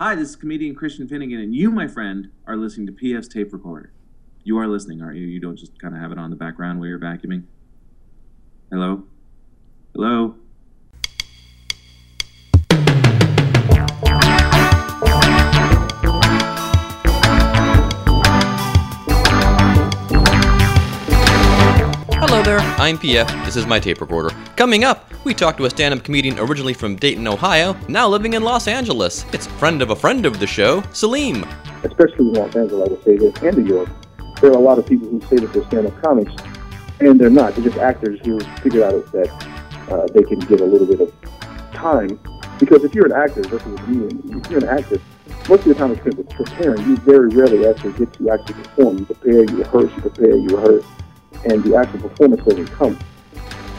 Hi, this is comedian Christian Finnegan, and you, my friend, are listening to PF's Tape Recorder. You are listening, aren't you? You don't just kind of have it on in the background while you're vacuuming? Hello? Hello? Hello there, I'm PF. This is my tape recorder. Coming up, we talk to a stand-up comedian originally from Dayton, Ohio, now living in Los Angeles. It's a friend of the show, Saleem. Especially in Los Angeles, I would say this, and New York, there are a lot of people who say that they're stand-up comics, and they're not. They're just actors who figured out that they can give a little bit of time. Because if you're an actor, if you're an actor, most of the time it's preparing. You very rarely actually get to actually perform. You prepare, you rehearse, you prepare, you rehearse. And the actual performance doesn't come.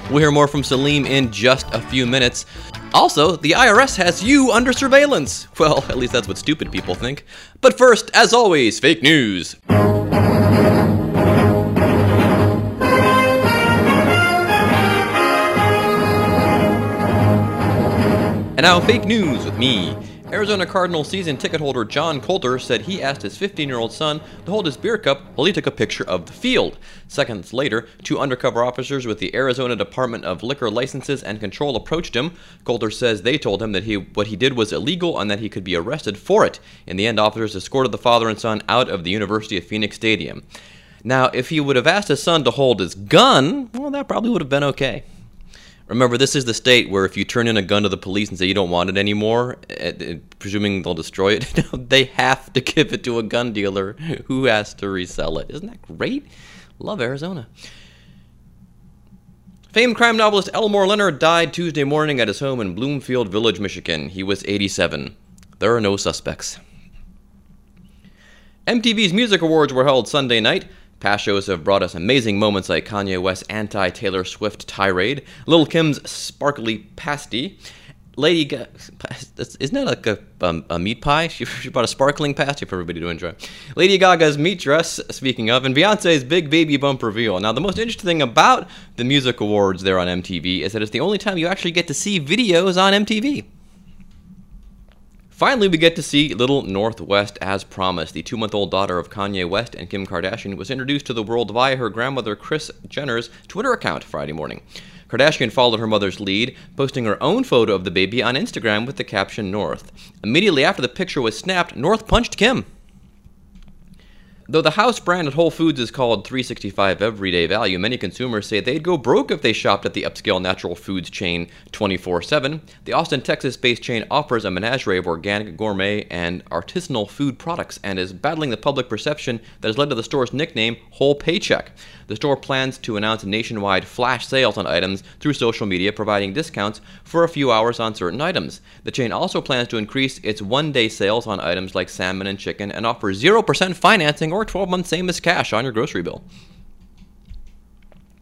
We'll hear more from Saleem in just a few minutes. Also, the IRS has you under surveillance. Well, at least that's what stupid people think. But first, as always, fake news. And now, fake news with me. Arizona Cardinals season ticket holder John Coulter said he asked his 15-year-old son to hold his beer cup while he took a picture of the field. Seconds later, two undercover officers with the Arizona Department of Liquor Licenses and Control approached him. Coulter says they told him that what he did was illegal and that he could be arrested for it. In the end, officers escorted the father and son out of the University of Phoenix Stadium. Now, if he would have asked his son to hold his gun, well, that probably would have been okay. Remember, this is the state where if you turn in a gun to the police and say you don't want it anymore, presuming they'll destroy it, they have to give it to a gun dealer who has to resell it. Isn't that great? Love Arizona. Famed crime novelist Elmore Leonard died Tuesday morning at his home in Bloomfield Village, Michigan. He was 87. There are no suspects. MTV's Music Awards were held Sunday night. Past shows have brought us amazing moments like Kanye West's anti-Taylor Swift tirade, Lil' Kim's sparkly pasty, Lady Gaga... Isn't that like a meat pie? She brought a sparkling pasty for everybody to enjoy. Lady Gaga's meat dress, speaking of, and Beyonce's big baby bump reveal. Now, the most interesting thing about the Music Awards there on MTV is that it's the only time you actually get to see videos on MTV. Finally, we get to see Little North West as promised. The two-month-old daughter of Kanye West and Kim Kardashian was introduced to the world via her grandmother Kris Jenner's Twitter account Friday morning. Kardashian followed her mother's lead, posting her own photo of the baby on Instagram with the caption North. Immediately after the picture was snapped, North punched Kim. Though the house brand at Whole Foods is called 365 Everyday Value, many consumers say they'd go broke if they shopped at the upscale natural foods chain 24/7. The Austin, Texas-based chain offers a menagerie of organic, gourmet, and artisanal food products and is battling the public perception that has led to the store's nickname, Whole Paycheck. The store plans to announce nationwide flash sales on items through social media, providing discounts for a few hours on certain items. The chain also plans to increase its one-day sales on items like salmon and chicken and offer 0% financing or 12 months same as cash on your grocery bill.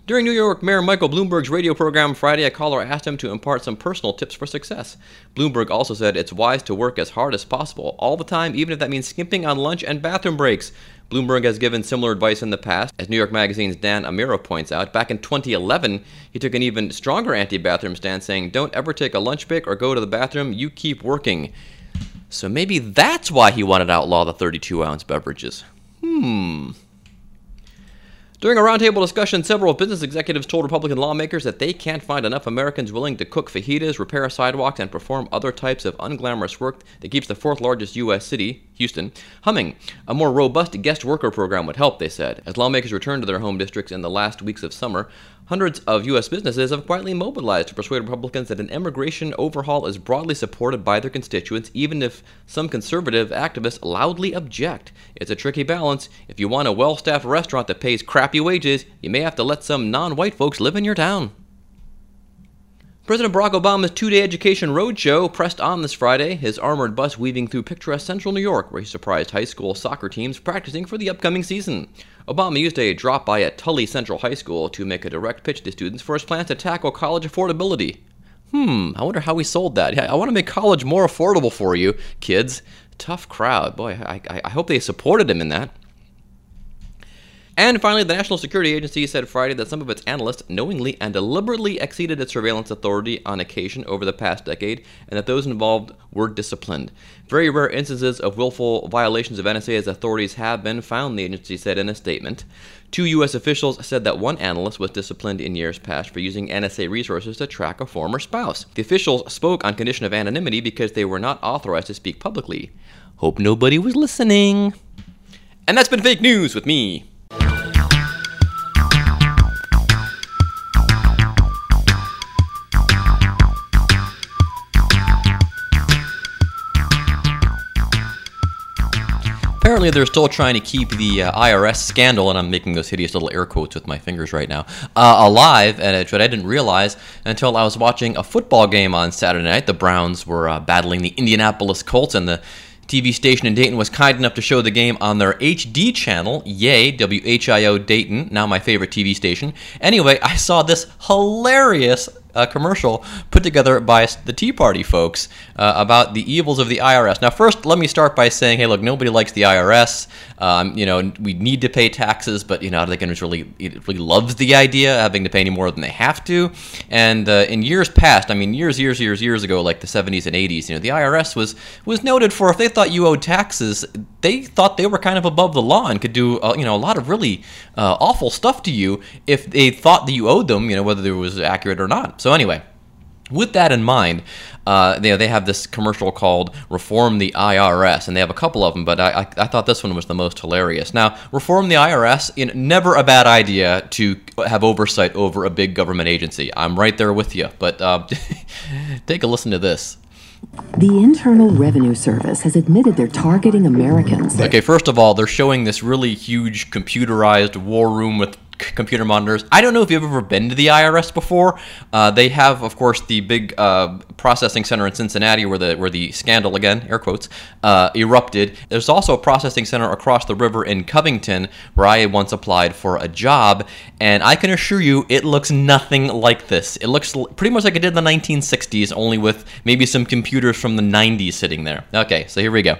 During New York Mayor Michael Bloomberg's radio program Friday, a caller asked him to impart some personal tips for success. Bloomberg also said it's wise to work as hard as possible all the time, even if that means skimping on lunch and bathroom breaks. Bloomberg has given similar advice in the past. As New York Magazine's Dan Amira points out, back in 2011, he took an even stronger anti-bathroom stance, saying, "Don't ever take a lunch break or go to the bathroom. You keep working." So maybe that's why he wanted to outlaw the 32-ounce beverages. During a roundtable discussion, several business executives told Republican lawmakers that they can't find enough Americans willing to cook fajitas, repair sidewalks, and perform other types of unglamorous work that keeps the fourth-largest U.S. city, Houston, humming. A more robust guest worker program would help, they said. As lawmakers returned to their home districts in the last weeks of summer, hundreds of U.S. businesses have quietly mobilized to persuade Republicans that an immigration overhaul is broadly supported by their constituents, even if some conservative activists loudly object. It's a tricky balance. If you want a well-staffed restaurant that pays crappy wages, you may have to let some non-white folks live in your town. President Barack Obama's two-day education roadshow pressed on this Friday, his armored bus weaving through picturesque central New York, where he surprised high school soccer teams practicing for the upcoming season. Obama used a drop by at Tully Central High School to make a direct pitch to students for his plans to tackle college affordability. I wonder how he sold that. Yeah, I want to make college more affordable for you, kids. Tough crowd. Boy, I hope they supported him in that. And finally, the National Security Agency said Friday that some of its analysts knowingly and deliberately exceeded its surveillance authority on occasion over the past decade, and that those involved were disciplined. Very rare instances of willful violations of NSA's authorities have been found, the agency said in a statement. Two U.S. officials said that one analyst was disciplined in years past for using NSA resources to track a former spouse. The officials spoke on condition of anonymity because they were not authorized to speak publicly. Hope nobody was listening. And that's been Fake News with me. Apparently they're still trying to keep the IRS scandal, and I'm making those hideous little air quotes with my fingers right now, alive, and it's what I didn't realize until I was watching a football game on Saturday night. The Browns were battling the Indianapolis Colts, and the TV station in Dayton was kind enough to show the game on their HD channel. Yay, WHIO Dayton, now my favorite TV station. Anyway, I saw this hilarious commercial put together by the Tea Party folks about the evils of the IRS. Now, first, let me start by saying, hey, look, nobody likes the IRS. We need to pay taxes, but, I don't think anyone really loves the idea of having to pay any more than they have to. And in years past, years ago, like the 70s and 80s, the IRS was noted for, if they thought you owed taxes, they thought they were kind of above the law and could do, a lot of really awful stuff to you if they thought that you owed them, whether it was accurate or not. So anyway, with that in mind, they have this commercial called Reform the IRS, and they have a couple of them, but I thought this one was the most hilarious. Now, reform the IRS, never a bad idea to have oversight over a big government agency. I'm right there with you, but take a listen to this. The Internal Revenue Service has admitted they're targeting Americans. Okay, first of all, they're showing this really huge computerized war room with computer monitors. I don't know if you've ever been to the IRS before. They have, of course, the big processing center in Cincinnati where the scandal, again, air quotes, erupted. There's also a processing center across the river in Covington where I once applied for a job, and I can assure you it looks nothing like this. It looks pretty much like it did in the 1960s, only with maybe some computers from the 90s sitting there. Okay, so here we go.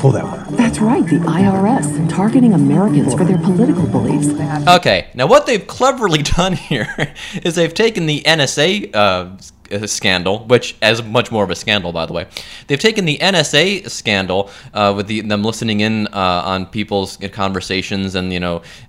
Pull that one. That's right, the IRS, targeting Americans for their political beliefs. Okay. Now, what they've cleverly done here is they've taken the NSA scandal, which is much more of a scandal, by the way. They've taken the NSA scandal with them listening in on people's conversations and,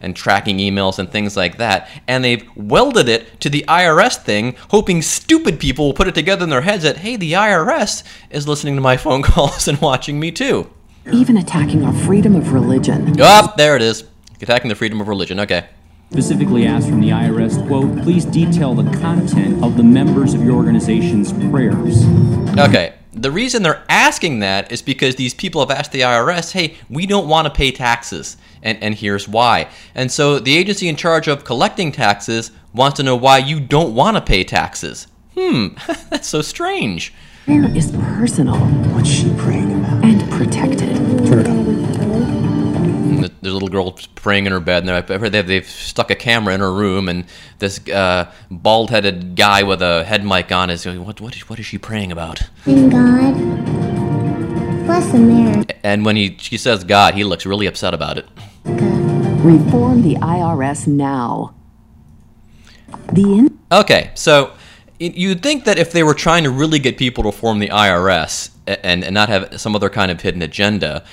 and tracking emails and things like that, and they've welded it to the IRS thing, hoping stupid people will put it together in their heads that, hey, the IRS is listening to my phone calls and watching me, too. Even attacking our freedom of religion. Oh, there it is. Attacking the freedom of religion. Okay. Specifically asked from the IRS, quote, please detail the content of the members of your organization's prayers. Okay. The reason they're asking that is because these people have asked the IRS, hey, we don't want to pay taxes, and here's why. And so the agency in charge of collecting taxes wants to know why you don't want to pay taxes. That's so strange. Prayer is personal. What's she praying about? And protected. Turn it up. There's a little girl praying in her bed, and they've stuck a camera in her room, and this bald-headed guy with a head mic on is going, what is she praying about? And God, bless America. And when she says God, he looks really upset about it. Reform the IRS now. Okay, so you'd think that if they were trying to really get people to reform the IRS and not have some other kind of hidden agenda,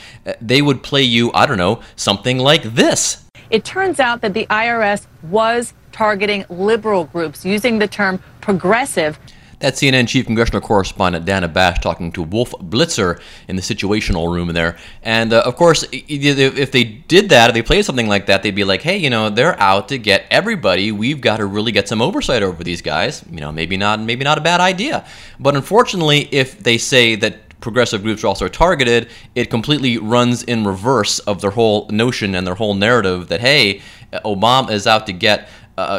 they would play you, I don't know, something like this. It turns out that the IRS was targeting liberal groups, using the term progressive. That's CNN chief congressional correspondent Dana Bash talking to Wolf Blitzer in the situational room there. And, of course, if they did that, if they played something like that, they'd be like, hey, they're out to get everybody. We've got to really get some oversight over these guys. Maybe not a bad idea. But unfortunately, if they say that progressive groups are also targeted, it completely runs in reverse of their whole notion and their whole narrative that, hey, Obama is out to get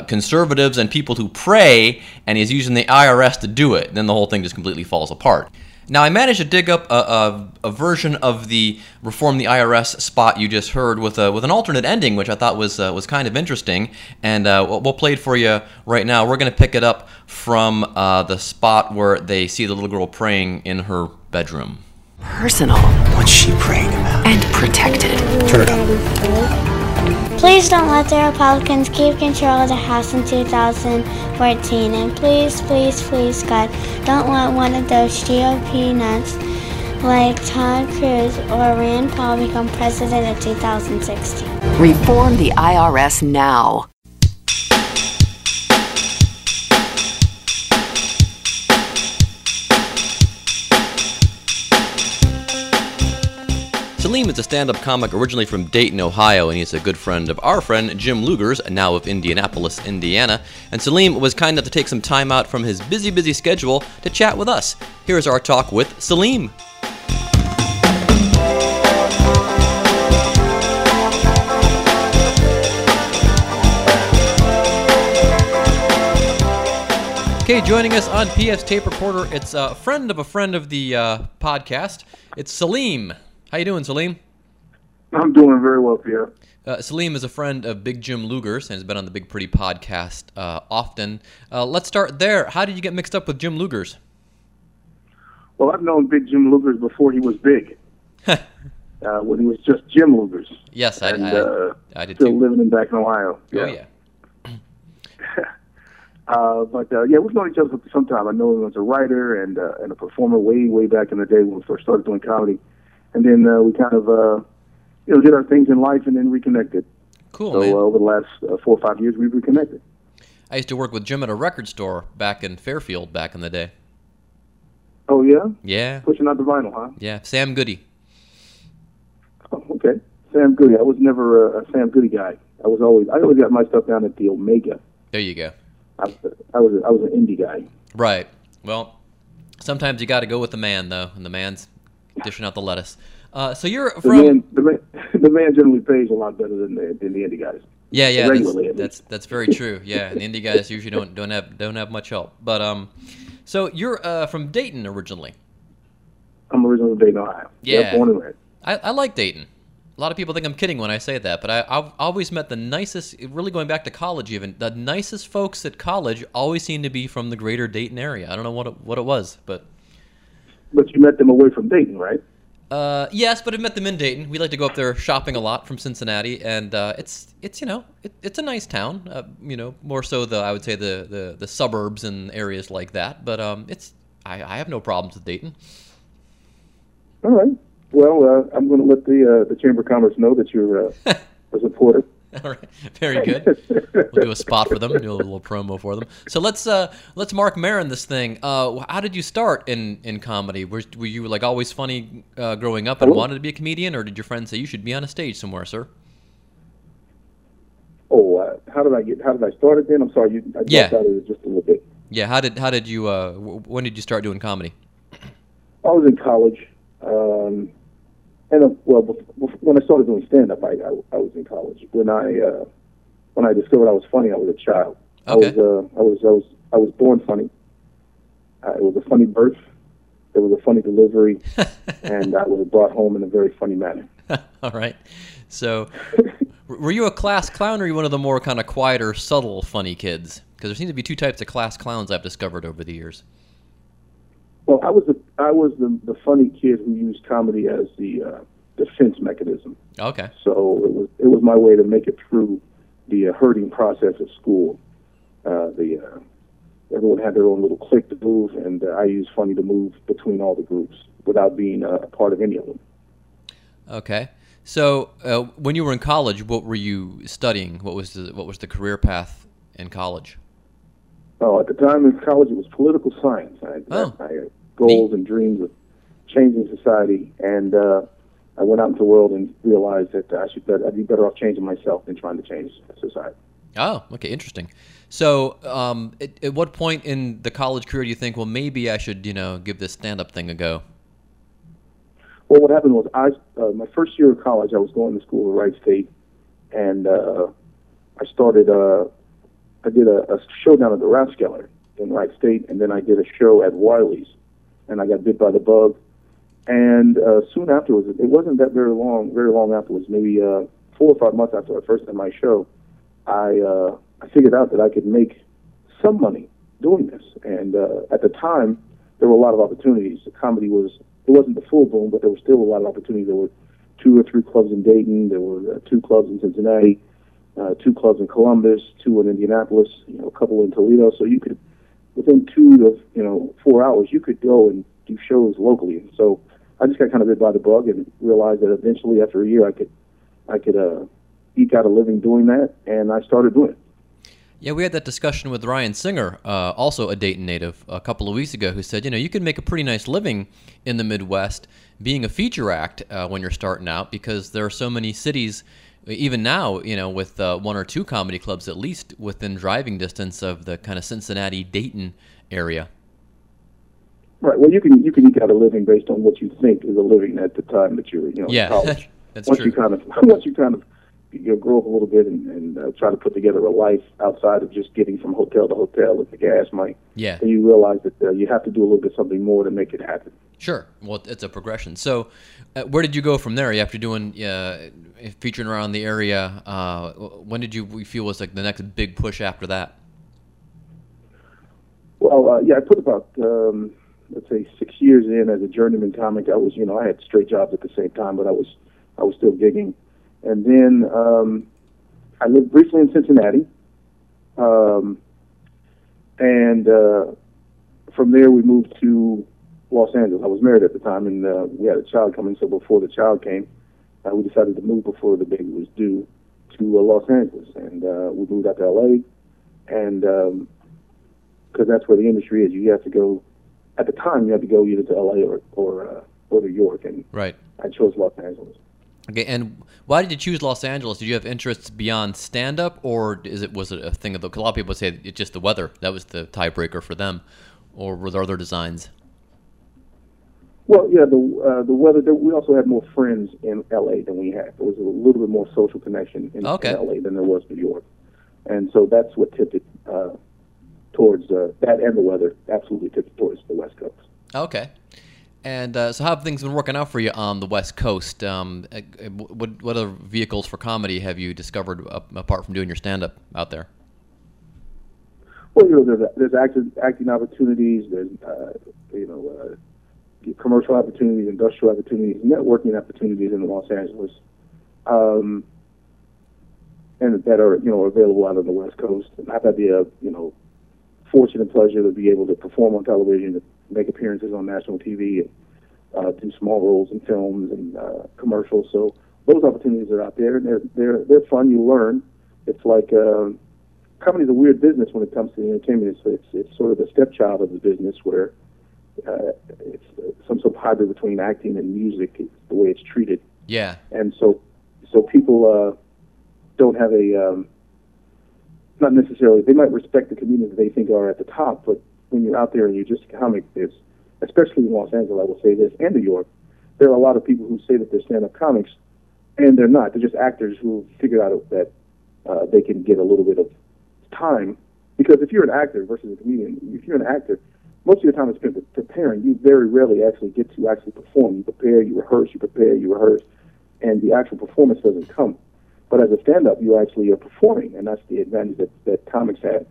conservatives and people who pray, and he's using the IRS to do it. Then the whole thing just completely falls apart. Now, I managed to dig up a version of the Reform the IRS spot you just heard with an alternate ending, which I thought was kind of interesting, and we'll play it for you right now. We're going to pick it up from the spot where they see the little girl praying in her bedroom. Personal. What's she praying about? And protected. Turn it up. Please don't let the Republicans keep control of the House in 2014. And please, please, please, God, don't let one of those GOP nuts like Ted Cruz or Rand Paul become president in 2016. Reform the IRS now. Saleem is a stand-up comic originally from Dayton, Ohio, and he's a good friend of our friend Jim Lugers, now of Indianapolis, Indiana. And Saleem was kind enough to take some time out from his busy, busy schedule to chat with us. Here is our talk with Saleem. Okay, joining us on PF's Tape Recorder, it's a friend of the podcast. It's Saleem. How you doing, Saleem? I'm doing very well, Pierre. Saleem is a friend of Big Jim Lugers and has been on the Big Pretty podcast often. Let's start there. How did you get mixed up with Jim Lugers? Well, I've known Big Jim Lugers before he was big, when he was just Jim Lugers. Yes, I did still too. Living in Dayton, Ohio. Yeah. Oh, yeah. But we've known each other for some time. I know him as a writer and a performer way back in the day when we first started doing comedy. And then we kind of, did our things in life and then reconnected. Cool, so, man. So over the last 4 or 5 years, we've reconnected. I used to work with Jim at a record store back in Fairfield back in the day. Oh, yeah? Yeah. Pushing out the vinyl, huh? Yeah, Sam Goody. Oh, okay, Sam Goody. I was never a Sam Goody guy. I always got my stuff down at the Omega. There you go. I was an indie guy. Right. Well, sometimes you got to go with the man, though, and the man's dishing out the lettuce. So you're from... The man generally pays a lot better than the indie guys. Yeah, that's very true. Yeah, and the indie guys usually don't have much help. But so you're from Dayton originally. I'm originally from Dayton, Ohio. Yeah, born and raised. I like Dayton. A lot of people think I'm kidding when I say that, but I've always met the nicest. Really, going back to college, even the nicest folks at college always seem to be from the greater Dayton area. I don't know what it was, but. But you met them away from Dayton, right? Yes, but I met them in Dayton. We like to go up there shopping a lot from Cincinnati, and it's a nice town. More so I would say the suburbs and areas like that. But I have no problems with Dayton. All right. Well, I'm going to let the Chamber of Commerce know that you're a supporter. All right. Very good. We'll do a spot for them. Do a little promo for them. So let's Mark Marin this thing. How did you start in comedy? Were you like always funny growing up and wanted to be a comedian, or did your friends say you should be on a stage somewhere, sir? Oh, how did I start it then? I'm sorry, I dropped out of it just a little bit. Yeah. How did you? When did you start doing comedy? I was in college. When I started doing stand-up, I was in college. When I discovered I was funny, I was a child. Okay. I was born funny. It was a funny birth. It was a funny delivery, and I was brought home in a very funny manner. All right. So, were you a class clown, or were you one of the more kind of quieter, subtle, funny kids? Because there seem to be two types of class clowns I've discovered over the years. Well, I was the funny kid who used comedy as the defense mechanism. Okay. So it was my way to make it through the herding process at school. Everyone had their own little clique to move, and I used funny to move between all the groups without being a part of any of them. Okay. So when you were in college, what were you studying? What was the career path in college? Oh, at the time in college, it was political science. I had goals and dreams of changing society, and I went out into the world and realized that I'd be better off changing myself than trying to change society. Oh, okay, interesting. So at what point in the college career do you think, well, maybe I should, give this stand-up thing a go? Well, what happened was my first year of college, I was going to school at Wright State, and I did a show down at the Rathskeller in Wright State, and then I did a show at Wiley's, and I got bit by the bug. And soon afterwards, it wasn't that very long afterwards, maybe 4 or 5 months after I first did my show, I figured out that I could make some money doing this. And at the time, there were a lot of opportunities. Comedy wasn't the full boom, but there were still a lot of opportunities that were 2 or 3 clubs in Dayton. There were 2 clubs in Cincinnati, 2 clubs in Columbus, 2 in Indianapolis, you know, a couple in Toledo. So you could, within 2 to 4 hours, you could go and do shows locally. So I just got kind of bit by the bug and realized that eventually, after a year, I could eke out a living doing that, and I started doing it. Yeah, we had that discussion with Ryan Singer, also a Dayton native, a couple of weeks ago, who said, you know, you can make a pretty nice living in the Midwest being a feature act when you're starting out, because there are so many cities, even now, you know, with 1 or 2 comedy clubs at least within driving distance of the kind of Cincinnati-Dayton area. Right. Well, you can eke out a living based on what you think is a living at the time that you're, you know, in college. That's true. Once you kind of you know, grow up a little bit and try to put together a life outside of just getting from hotel to hotel with the gas money. Yeah. And you realize that you have to do a little bit something more to make it happen. Sure. Well, it's a progression. So where did you go from there? After doing, featuring around the area, when did you feel was like the next big push after that? Well, I put about, let's say, 6 years in as a journeyman comic. I was, you know, I had straight jobs at the same time, but I was still gigging. And then I lived briefly in Cincinnati, and from there we moved to Los Angeles. I was married at the time, and we had a child coming, so before the child came, we decided to move before the baby was due to Los Angeles, and we moved out to L.A., and because that's where the industry is. You have to go, at the time, you had to go either to L.A. or New York, and right. I chose Los Angeles. Okay, and why did you choose Los Angeles? Did you have interests beyond stand-up, or was it a thing of the... A lot of people say it's just the weather. That was the tiebreaker for them, or were there other designs? Well, yeah, the weather... We also had more friends in L.A. than we had. There was a little bit more social connection in L.A. than there was New York. And so that's what tipped it towards... that and the weather absolutely tipped it towards the West Coast. Okay. And so how have things been working out for you on the West Coast? What other vehicles for comedy have you discovered apart from doing your stand-up out there? Well, you know, there's acting opportunities, there's, commercial opportunities, industrial opportunities, networking opportunities in Los Angeles, and that are, you know, available out on the West Coast. And I've had the, fortune and pleasure to be able to perform on television, make appearances on national TV, and do small roles in films and commercials. So those opportunities are out there, and they're fun. You learn. It's like comedy's a weird business when it comes to the entertainment. It's sort of the stepchild of the business, where it's some sort of hybrid between acting and music. It's the way it's treated. Yeah. And so people don't have a not necessarily. They might respect the comedians that they think are at the top, but when you're out there and you're just a comic, especially in Los Angeles, I will say this, and New York, there are a lot of people who say that they're stand-up comics, and they're not. They're just actors who figure out that they can get a little bit of time. Because if you're an actor versus a comedian, if you're an actor, most of your time is spent preparing. You very rarely actually get to actually perform. You prepare, you rehearse, you prepare, you rehearse, and the actual performance doesn't come. But as a stand-up, you actually are performing, and that's the advantage that comics have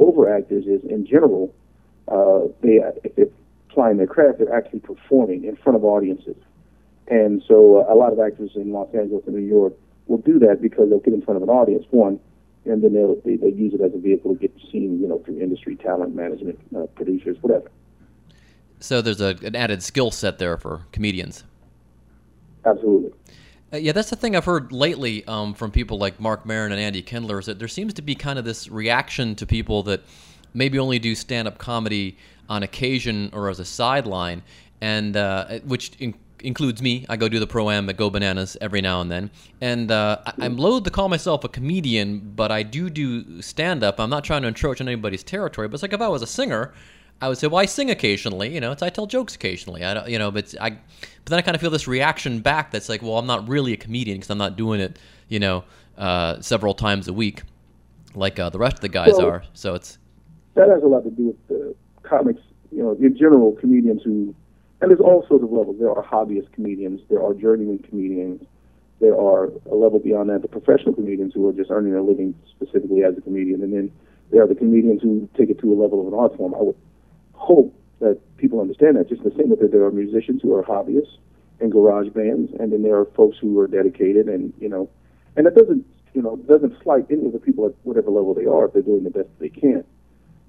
over actors is, in general, if they're applying their craft, they're actually performing in front of audiences. And so a lot of actors in Los Angeles and New York will do that because they'll get in front of an audience, one, and then they use it as a vehicle to get seen, you know, through industry, talent management, producers, whatever. So there's an added skill set there for comedians. Absolutely. Yeah, that's the thing I've heard lately from people like Mark Marin and Andy Kindler, is that there seems to be kind of this reaction to people that maybe only do stand-up comedy on occasion or as a sideline, and which includes me. I go do the pro-am at Go Bananas every now and then. And I'm loath to call myself a comedian, but I do stand-up. I'm not trying to encroach on anybody's territory, but it's like if I was a singer, I would say, well, I sing occasionally. You know, I tell jokes occasionally. I don't, you know, but then I kind of feel this reaction back that's like, well, I'm not really a comedian because I'm not doing it, you know, several times a week like the rest of the guys are. So it's... That has a lot to do with the comics, you know, in general, comedians who, and there's all sorts of levels. There are hobbyist comedians, there are journeyman comedians, there are a level beyond that, the professional comedians who are just earning their living specifically as a comedian, and then there are the comedians who take it to a level of an art form. I would hope that people understand that, just the same way that there are musicians who are hobbyists, and garage bands, and then there are folks who are dedicated, and and that doesn't slight any of the people at whatever level they are if they're doing the best they can.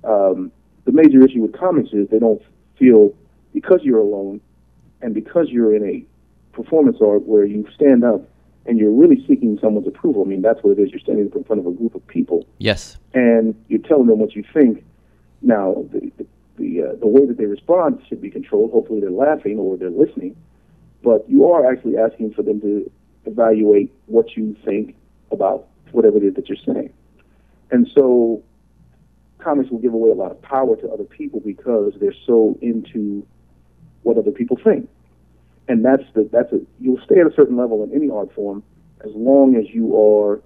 The major issue with comics is they don't feel, because you're alone and because you're in a performance art where you stand up and you're really seeking someone's approval. I mean, that's what it is. You're standing up in front of a group of people. Yes. And you're telling them what you think. Now, the way that they respond should be controlled. Hopefully they're laughing or they're listening. But you are actually asking for them to evaluate what you think about whatever it is that you're saying. And so comics will give away a lot of power to other people because they're so into what other people think. And you'll stay at a certain level in any art form as long as you are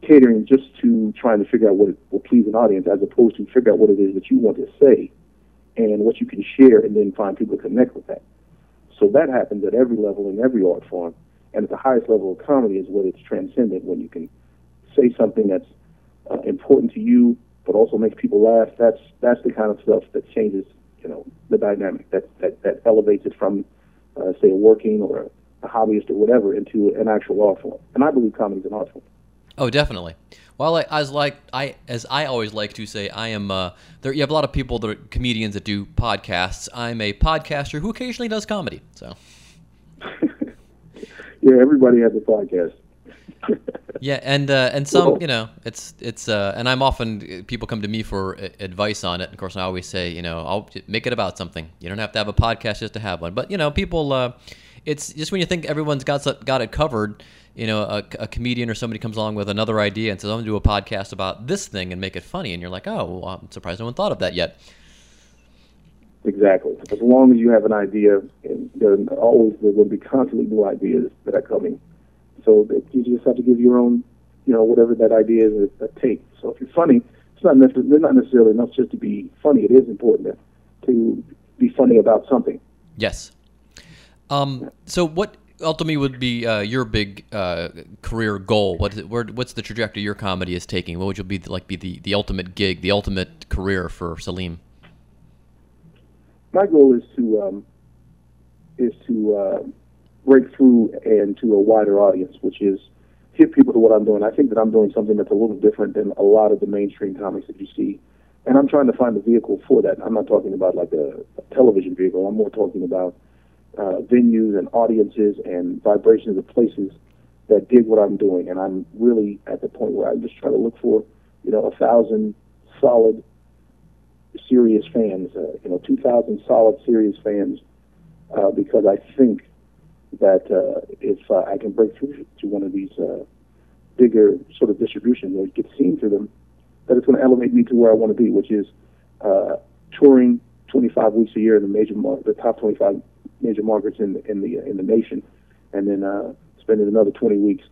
catering just to trying to figure out what will please an audience, as opposed to figure out what it is that you want to say and what you can share, and then find people to connect with that. So that happens at every level in every art form, and at the highest level of comedy is when it's transcendent, when you can say something that's important to you but also makes people laugh. That's the kind of stuff that changes, the dynamic, that elevates it from say working or a hobbyist or whatever into an actual art form. And I believe comedy is an art form. Oh, definitely. Well, as I always like to say, I am. You have a lot of people that are comedians that do podcasts. I'm a podcaster who occasionally does comedy. So, yeah, everybody has a podcast. Yeah, and some, and I'm often, people come to me for advice on it. Of course, I always say, I'll make it about something. You don't have to have a podcast just to have one. But people, it's just when you think everyone's got it covered, a comedian or somebody comes along with another idea and says, I'm going to do a podcast about this thing and make it funny. And you're like, oh, well, I'm surprised no one thought of that yet. Exactly. As long as you have an idea, and there will be constantly new ideas that are coming. So you just have to give your own, whatever that idea is, a take. So if you're funny, it's not necessarily enough just to be funny. It is important to be funny about something. Yes. So what ultimately would be your big career goal? What's the trajectory your comedy is taking? What would be the ultimate gig, the ultimate career for Saleem? My goal is to break through and to a wider audience, which is give people to what I'm doing. I think that I'm doing something that's a little different than a lot of the mainstream comics that you see, and I'm trying to find a vehicle for that. I'm not talking about like a television vehicle. I'm more talking about venues and audiences and vibrations of places that did what I'm doing. And I'm really at the point where I'm just trying to look for 1,000 solid, serious fans, 2,000 solid, serious fans, because I think that if I can break through to one of these bigger sort of distribution that gets seen through them, that it's going to elevate me to where I want to be, which is touring 25 weeks a year in the top 25 major markets in the nation, and then spending another 20 weeks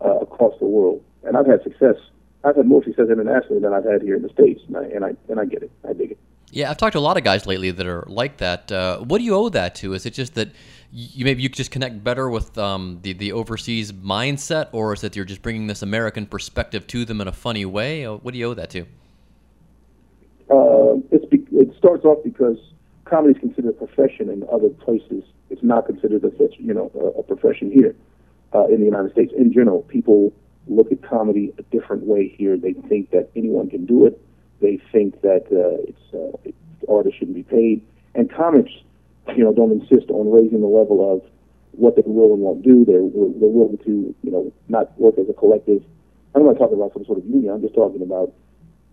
across the world. And I've had success. I've had more success internationally than I've had here in the States, and I get it. I dig it. Yeah, I've talked to a lot of guys lately that are like that. What do you owe that to? Is it just that you just connect better with the overseas mindset, or is it you're just bringing this American perspective to them in a funny way? What do you owe that to? It starts off because comedy is considered a profession in other places. It's not considered a profession here in the United States. In general, people look at comedy a different way here. They think that anyone can do it. They think that artists shouldn't be paid, and comics, don't insist on raising the level of what they will and won't do. They're willing to, not work as a collective. I'm not talking about some sort of union. I'm just talking about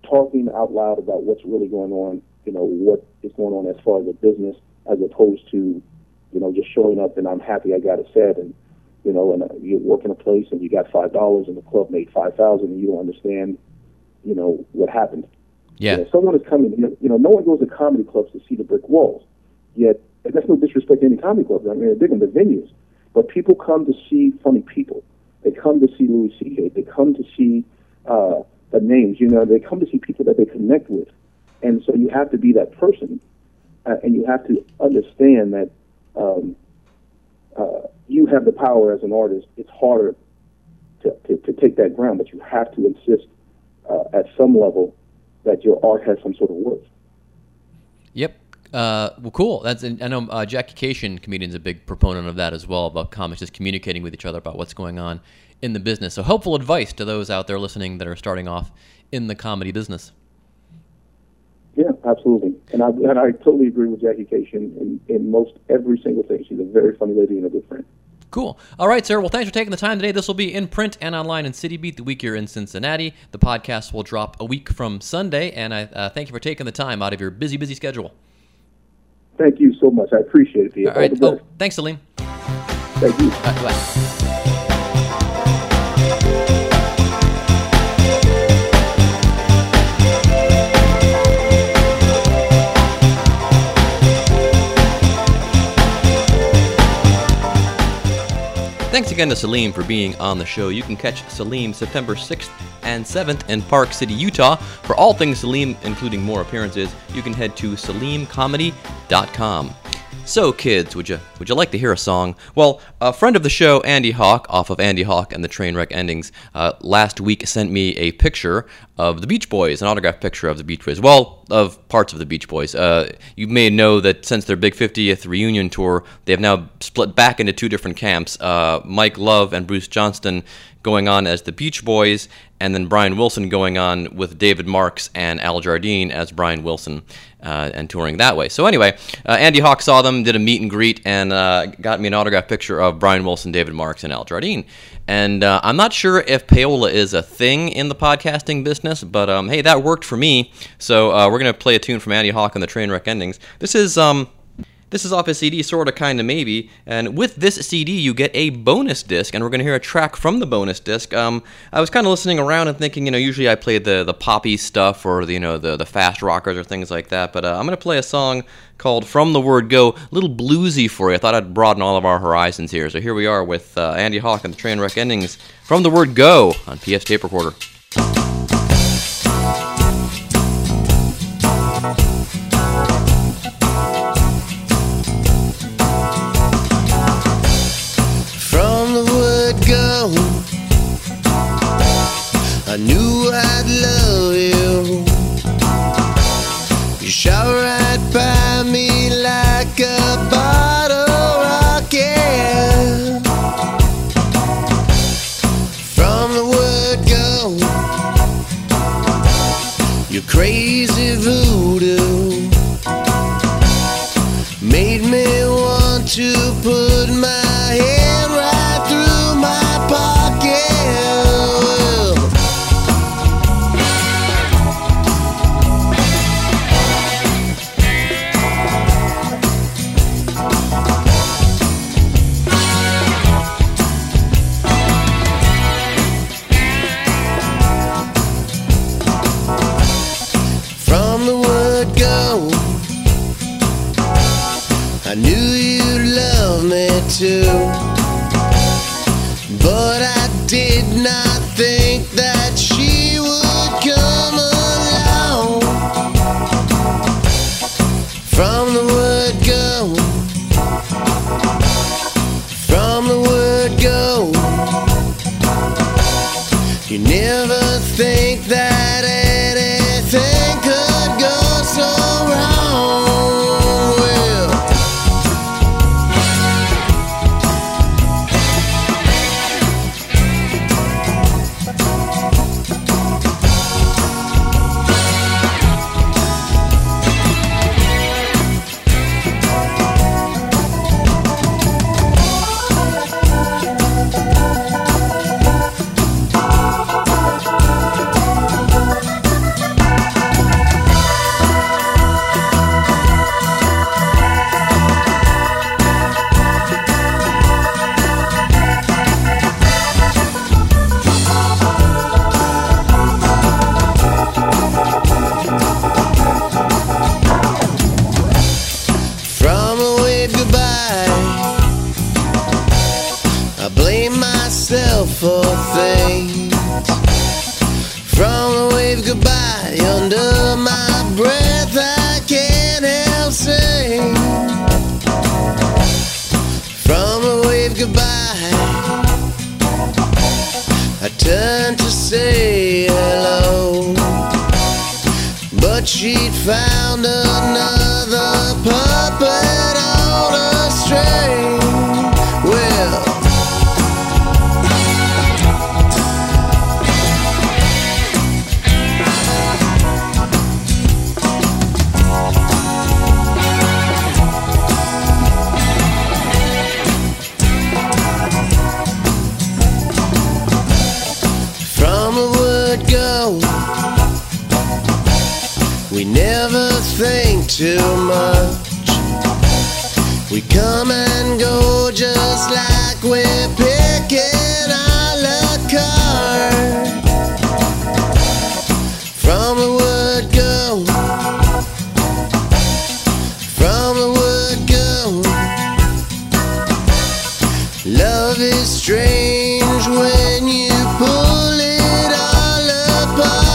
talking out loud about what's really going on. What is going on as far as a business, as opposed to, just showing up and I'm happy I got a set, and and you work in a place and you got $5 and the club made 5,000 and you don't understand, what happened. Yeah. Someone is coming. No one goes to comedy clubs to see the brick walls. Yet, and that's no disrespect to any comedy clubs. I mean, they're big on the venues, but people come to see funny people. They come to see Louis C.K. They come to see the names. They come to see people that they connect with. And so you have to be that person, and you have to understand that you have the power as an artist. It's harder to take that ground, but you have to insist at some level that your art has some sort of worth. Yep. Well, cool. That's, I know Jackie Kashian, comedian's a big proponent of that as well, about comics just communicating with each other about what's going on in the business. So helpful advice to those out there listening that are starting off in the comedy business. Yeah, absolutely. And I totally agree with Jackie Kashian in most every single thing. She's a very funny lady and a good friend. Cool. All right, sir. Well, thanks for taking the time today. This will be in print and online in CityBeat the week you're in Cincinnati. The podcast will drop a week from Sunday, and I thank you for taking the time out of your busy, busy schedule. Thank you so much. I appreciate it, Pete. All right. Oh, thanks, Saleem. Thank you. All right, bye. Thanks again to Saleem for being on the show. You can catch Saleem September 6th and 7th in Park City, Utah. For all things Saleem, including more appearances, you can head to saleemcomedy.com. So, kids, would you like to hear a song? Well, a friend of the show, Andy Hawk, off of Andy Hawk and the Trainwreck Endings, last week sent me a picture of the Beach Boys, an autographed picture of the Beach Boys. Well, of parts of the Beach Boys. You may know that since their big 50th reunion tour, they have now split back into two different camps. Mike Love and Bruce Johnston going on as the Beach Boys, and then Brian Wilson going on with David Marks and Al Jardine as Brian Wilson, and touring that way. So anyway, Andy Hawk saw them, did a meet and greet, and got me an autographed picture of Brian Wilson, David Marks, and Al Jardine. And I'm not sure if payola is a thing in the podcasting business, but hey, that worked for me. So we're going to play a tune from Andy Hawk and the Trainwreck Endings. This is off his CD, Sorta, Kinda, Maybe, and with this CD you get a bonus disc, and we're going to hear a track from the bonus disc. I was kind of listening around and thinking, you know, usually I play the poppy stuff or, you know, the fast rockers or things like that, but I'm going to play a song called From the Word Go, a little bluesy for you. I thought I'd broaden all of our horizons here. So here we are with Andy Hawk and the Trainwreck Endings, From the Word Go, on PS Tape Recorder. I knew I'd love you. You shot right by me like a bottle rocket. From the word go, your crazy voodoo made me want to put my head right through my pocket. I knew you loved me too, but I did not think that she would come along. From the word go, from the word go, you never think that anything could go so wrong. She'd found another puppet on a string. Well, from a wood go, we never think too much. We come and go just like we're picking our luck card. From the word go, from the word go. Love is strange when you pull it all apart.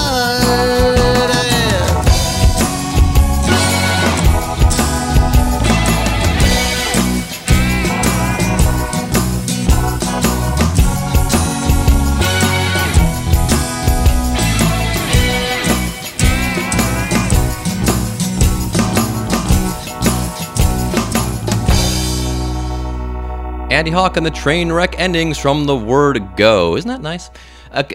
Andy Hawk and the Trainwreck Endings from the word go. Isn't that nice?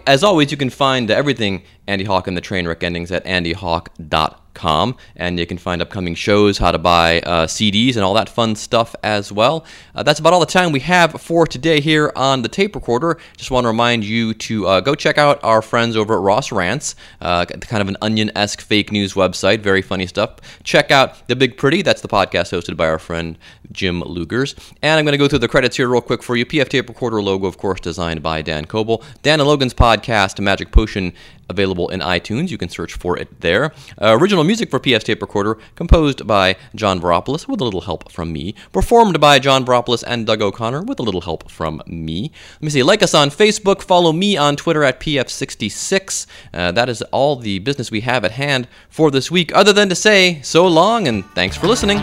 As always, you can find everything Andy Hawk and the Trainwreck Endings at andyhawk.com. And you can find upcoming shows, how to buy CDs, and all that fun stuff as well. That's about all the time we have for today here on The Tape Recorder. Just want to remind you to go check out our friends over at Ross Rants, kind of an Onion-esque fake news website, very funny stuff. Check out The Big Pretty. That's the podcast hosted by our friend Jim Lugers. And I'm going to go through the credits here real quick for you. PF Tape Recorder logo, of course, designed by Dan Coble. Dan and Logan's podcast, Magic Potion, available in iTunes. You can search for it there. Original music for PS Tape Recorder, composed by John Varopoulos, with a little help from me. Performed by John Varopoulos and Doug O'Connor, with a little help from me. Let me see. Like us on Facebook. Follow me on Twitter at PF66. That is all the business we have at hand for this week, other than to say so long and thanks for listening.